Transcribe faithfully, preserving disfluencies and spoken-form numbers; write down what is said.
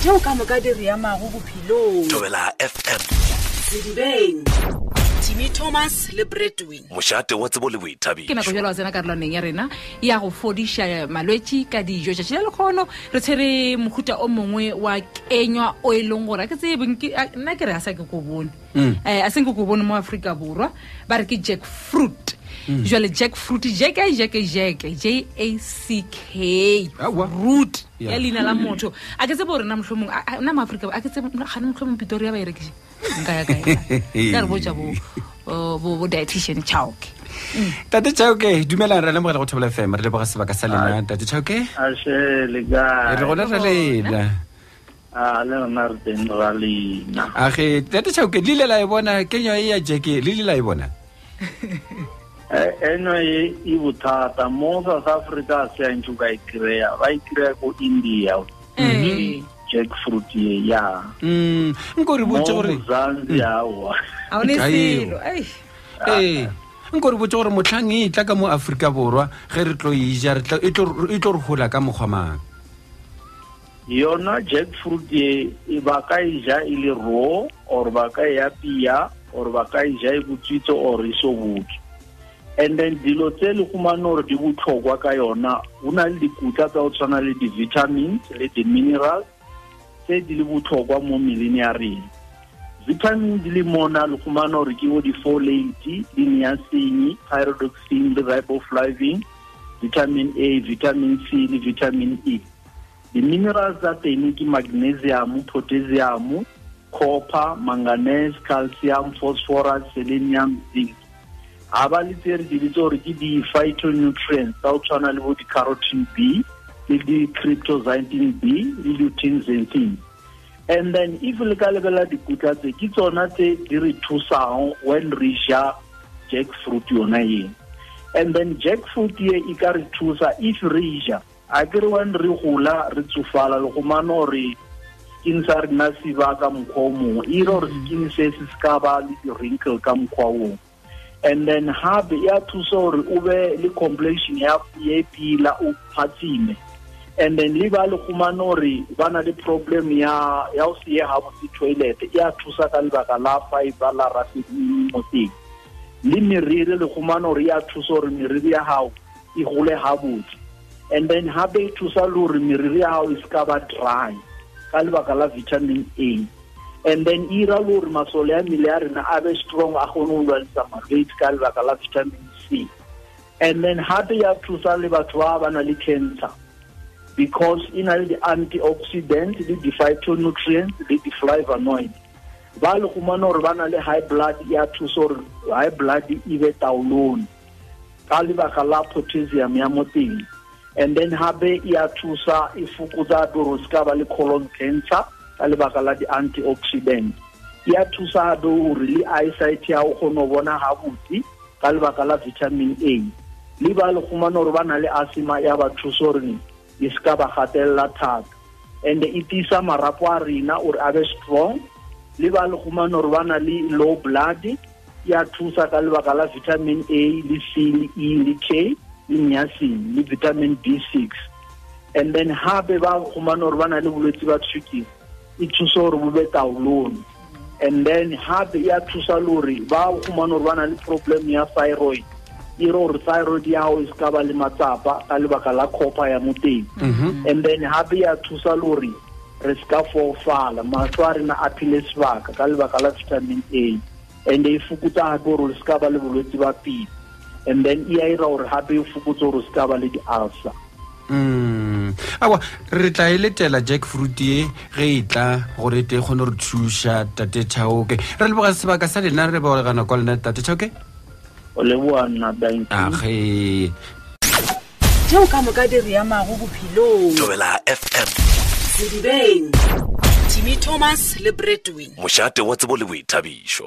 F M. Timmy Thomas le Breadwin. Moshate wa tsebo le boithabiso. Ke nako jalo wa tsena karolwaneng ya rena ya go fodisha malwetsi ka dijo tsa tshela le khono re tshwere mokhuta o mongwe wa kenywa o elong gore ke tsebe nna ke re a sa ke go bona. Eh a seng go go bona mo Afrika Borwa ba re ke Jackfruit. Joel Jack Fruit Jack Jack Jack J A C K root ya lena la motho a ke tsebo rena mhlomong na ma Afrika a ke tsebo ga ne mhlomong Pretoria ba ire ke ga ga ga bo jabo bo bo dietitian chauke tate chauke dumela re le mo go thobela F M re le boga sebaka sa lena tate chauke a she le ga re gona re lena a le na re teng ra lena a ge tate chauke lile la e bona kenyo e ya Jack lile la e bona eno e e botata mo South Africa se into ga ikrea ba ikrea ko India mm jackfruit ya mm ngori botse gore Zambia wa a one selo ei ei ngori botse gore motlhang e tla ka mo Afrika Borwa ge re tlo e ja re tla e tlo e tlo hola ka mogwamang yona jackfruit e ba ka e ja ile raw or ba ka ya pia or ba ka e ja e butsitso or iso butu. And then dilotele kumanor di botlhokwa ka yona una le dikutla tsa o tsana le di vitamins le di minerals tse di le botlhokwa mo mmeleng ya rena. Vitamin di le mona le kumanor ke o di folate, di niacin, pyridoxine, di riboflavin, vitamin A, vitamin C le vitamin E. Di minerals tsa teng ke magnesium, potassium, copper, manganese, calcium, phosphorus, selenium, zinc. Abaliteri di ditso re di phytonutrients tsa tsana le bo di carotene B le di cryptozanthin B le luteinizanthin. And then if le ka le la dikutla tse ke tsona tse di re thusang when re ja jackfruit yona e. And then jackfruit ye e ka re thusa if re ja akere when re gola re tsofala le go mana re kinsa re na siba ka mkhomo iro re skin se se ska ba le di wrinkle ka mkhomo. And then have ya to sorry over the complexion ya pila o patime and then liba le kumanori bana le problem ya ya o se ha bo toilet ya thusa ka lebaka la fiber la rafiki motse le merire le kumanori ya thusa hore merire ya hao e gole ha botse and then have ya thusa lore merire ya hao e ska ba dry ka lebaka la vitamin A. And then ira lor masole a miliare na abe strong a khone lwa tsa malwetsi ka lebaka la vitamin C. And then hape ya thusa le batho ba ba na le cancer because ina le antioxidant le di phytonutrients le di flavonoid ba le go mana re bana le high blood ya thusa re high blood e be taolone ka lebaka la potassium ya moteng. And then hape ya thusa e fukutsa doroska ba le colon cancer alibaka la di antioxidant ya thusa do really eyesight ya o gone bona ha botsi ka lebaka la vitamin A le ba le khumana re bana le asthma ya ba thuso re e ska ba gatella thata and it is a marapo a rena or abe strong le ba le khumana re bana le low blood ya thusa ka lebaka la vitamin A le C le E le K le niacin le vitamin B six. And then ha be ba khumana re bana le bolwetse ba tshukile itshusoro bobeta ulone. And then have ya tsusalori ba khumana urbana le problem ya thyroid iro thyroid ya o iskaba le matsapa ka lebaka la copper ya moteng. And then have ya tsusalori riska for fala matsware na appeals baka ka lebaka la vitamin A and e fukuta go riskaba le bolwetse ba P. And then ya ira or have e fukutso riskaba le di ulcer. Mm awa re tla eletela jackfruit e ge itla gore te gone re tshusha tate Chauke re le boga sebaka sa lena re ba olegana kwa lena tate Chauke o le bona thank you a ge jo ka mo ka dire ya mago bophilo Joela F M Sibeng Timmy Thomas le Breadwin Moshate wa tsebo le boithabiso.